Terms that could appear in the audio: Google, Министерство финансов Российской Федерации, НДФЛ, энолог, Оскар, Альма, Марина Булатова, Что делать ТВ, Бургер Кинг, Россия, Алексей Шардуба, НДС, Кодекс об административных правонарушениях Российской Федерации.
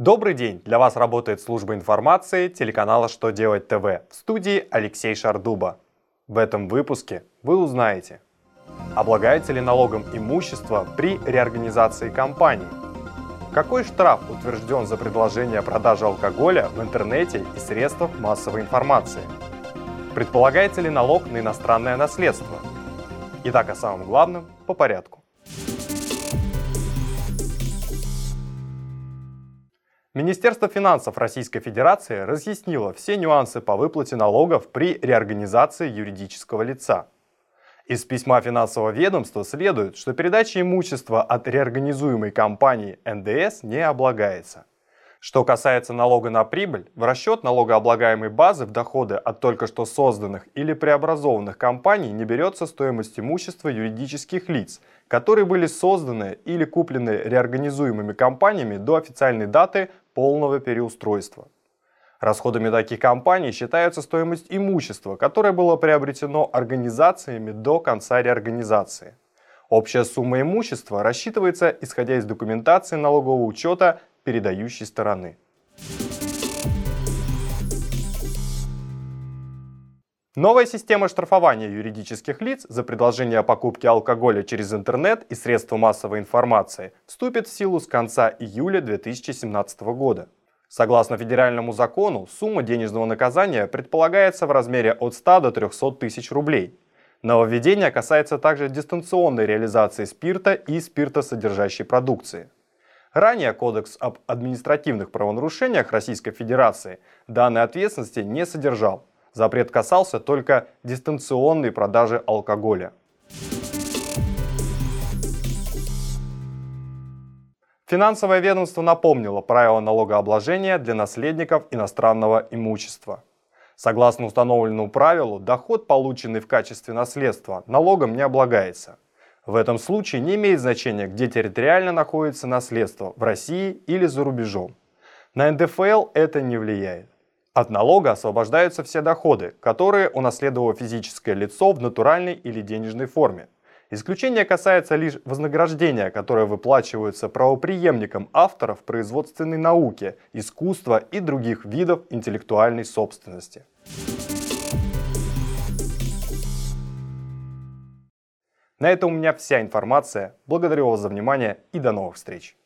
Добрый день! Для вас работает служба информации телеканала «Что делать ТВ», в студии Алексей Шардуба. В этом выпуске вы узнаете: облагается ли налогом имущество при реорганизации компании? Какой штраф утвержден за предложение продажи алкоголя в интернете и средствах массовой информации? Предполагается ли налог на иностранное наследство? Итак, о самом главном по порядку. Министерство финансов Российской Федерации разъяснило все нюансы по выплате налогов при реорганизации юридического лица. Из письма финансового ведомства следует, что передача имущества от реорганизуемой компании НДС не облагается. Что касается налога на прибыль, в расчет налогооблагаемой базы в доходы от только что созданных или преобразованных компаний не берется стоимость имущества юридических лиц, которые были созданы или куплены реорганизуемыми компаниями до официальной даты полного переустройства. Расходами таких компаний считается стоимость имущества, которое было приобретено организациями до конца реорганизации. Общая сумма имущества рассчитывается, исходя из документации налогового учета передающей стороны. Новая система штрафования юридических лиц за предложение о покупке алкоголя через интернет и средства массовой информации вступит в силу с конца июля 2017 года. Согласно федеральному закону, сумма денежного наказания предполагается в размере от 100 до 300 тысяч рублей. Нововведение касается также дистанционной реализации спирта и спиртосодержащей продукции. Ранее Кодекс об административных правонарушениях Российской Федерации данной ответственности не содержал. Запрет касался только дистанционной продажи алкоголя. Финансовое ведомство напомнило правила налогообложения для наследников иностранного имущества. Согласно установленному правилу, доход, полученный в качестве наследства, налогом не облагается. В этом случае не имеет значения, где территориально находится наследство – в России или за рубежом. На НДФЛ это не влияет. От налога освобождаются все доходы, которые унаследовало физическое лицо в натуральной или денежной форме. Исключение касается лишь вознаграждения, которое выплачивается правопреемникам авторов производственной науки, искусства и других видов интеллектуальной собственности. На этом у меня вся информация. Благодарю вас за внимание и до новых встреч!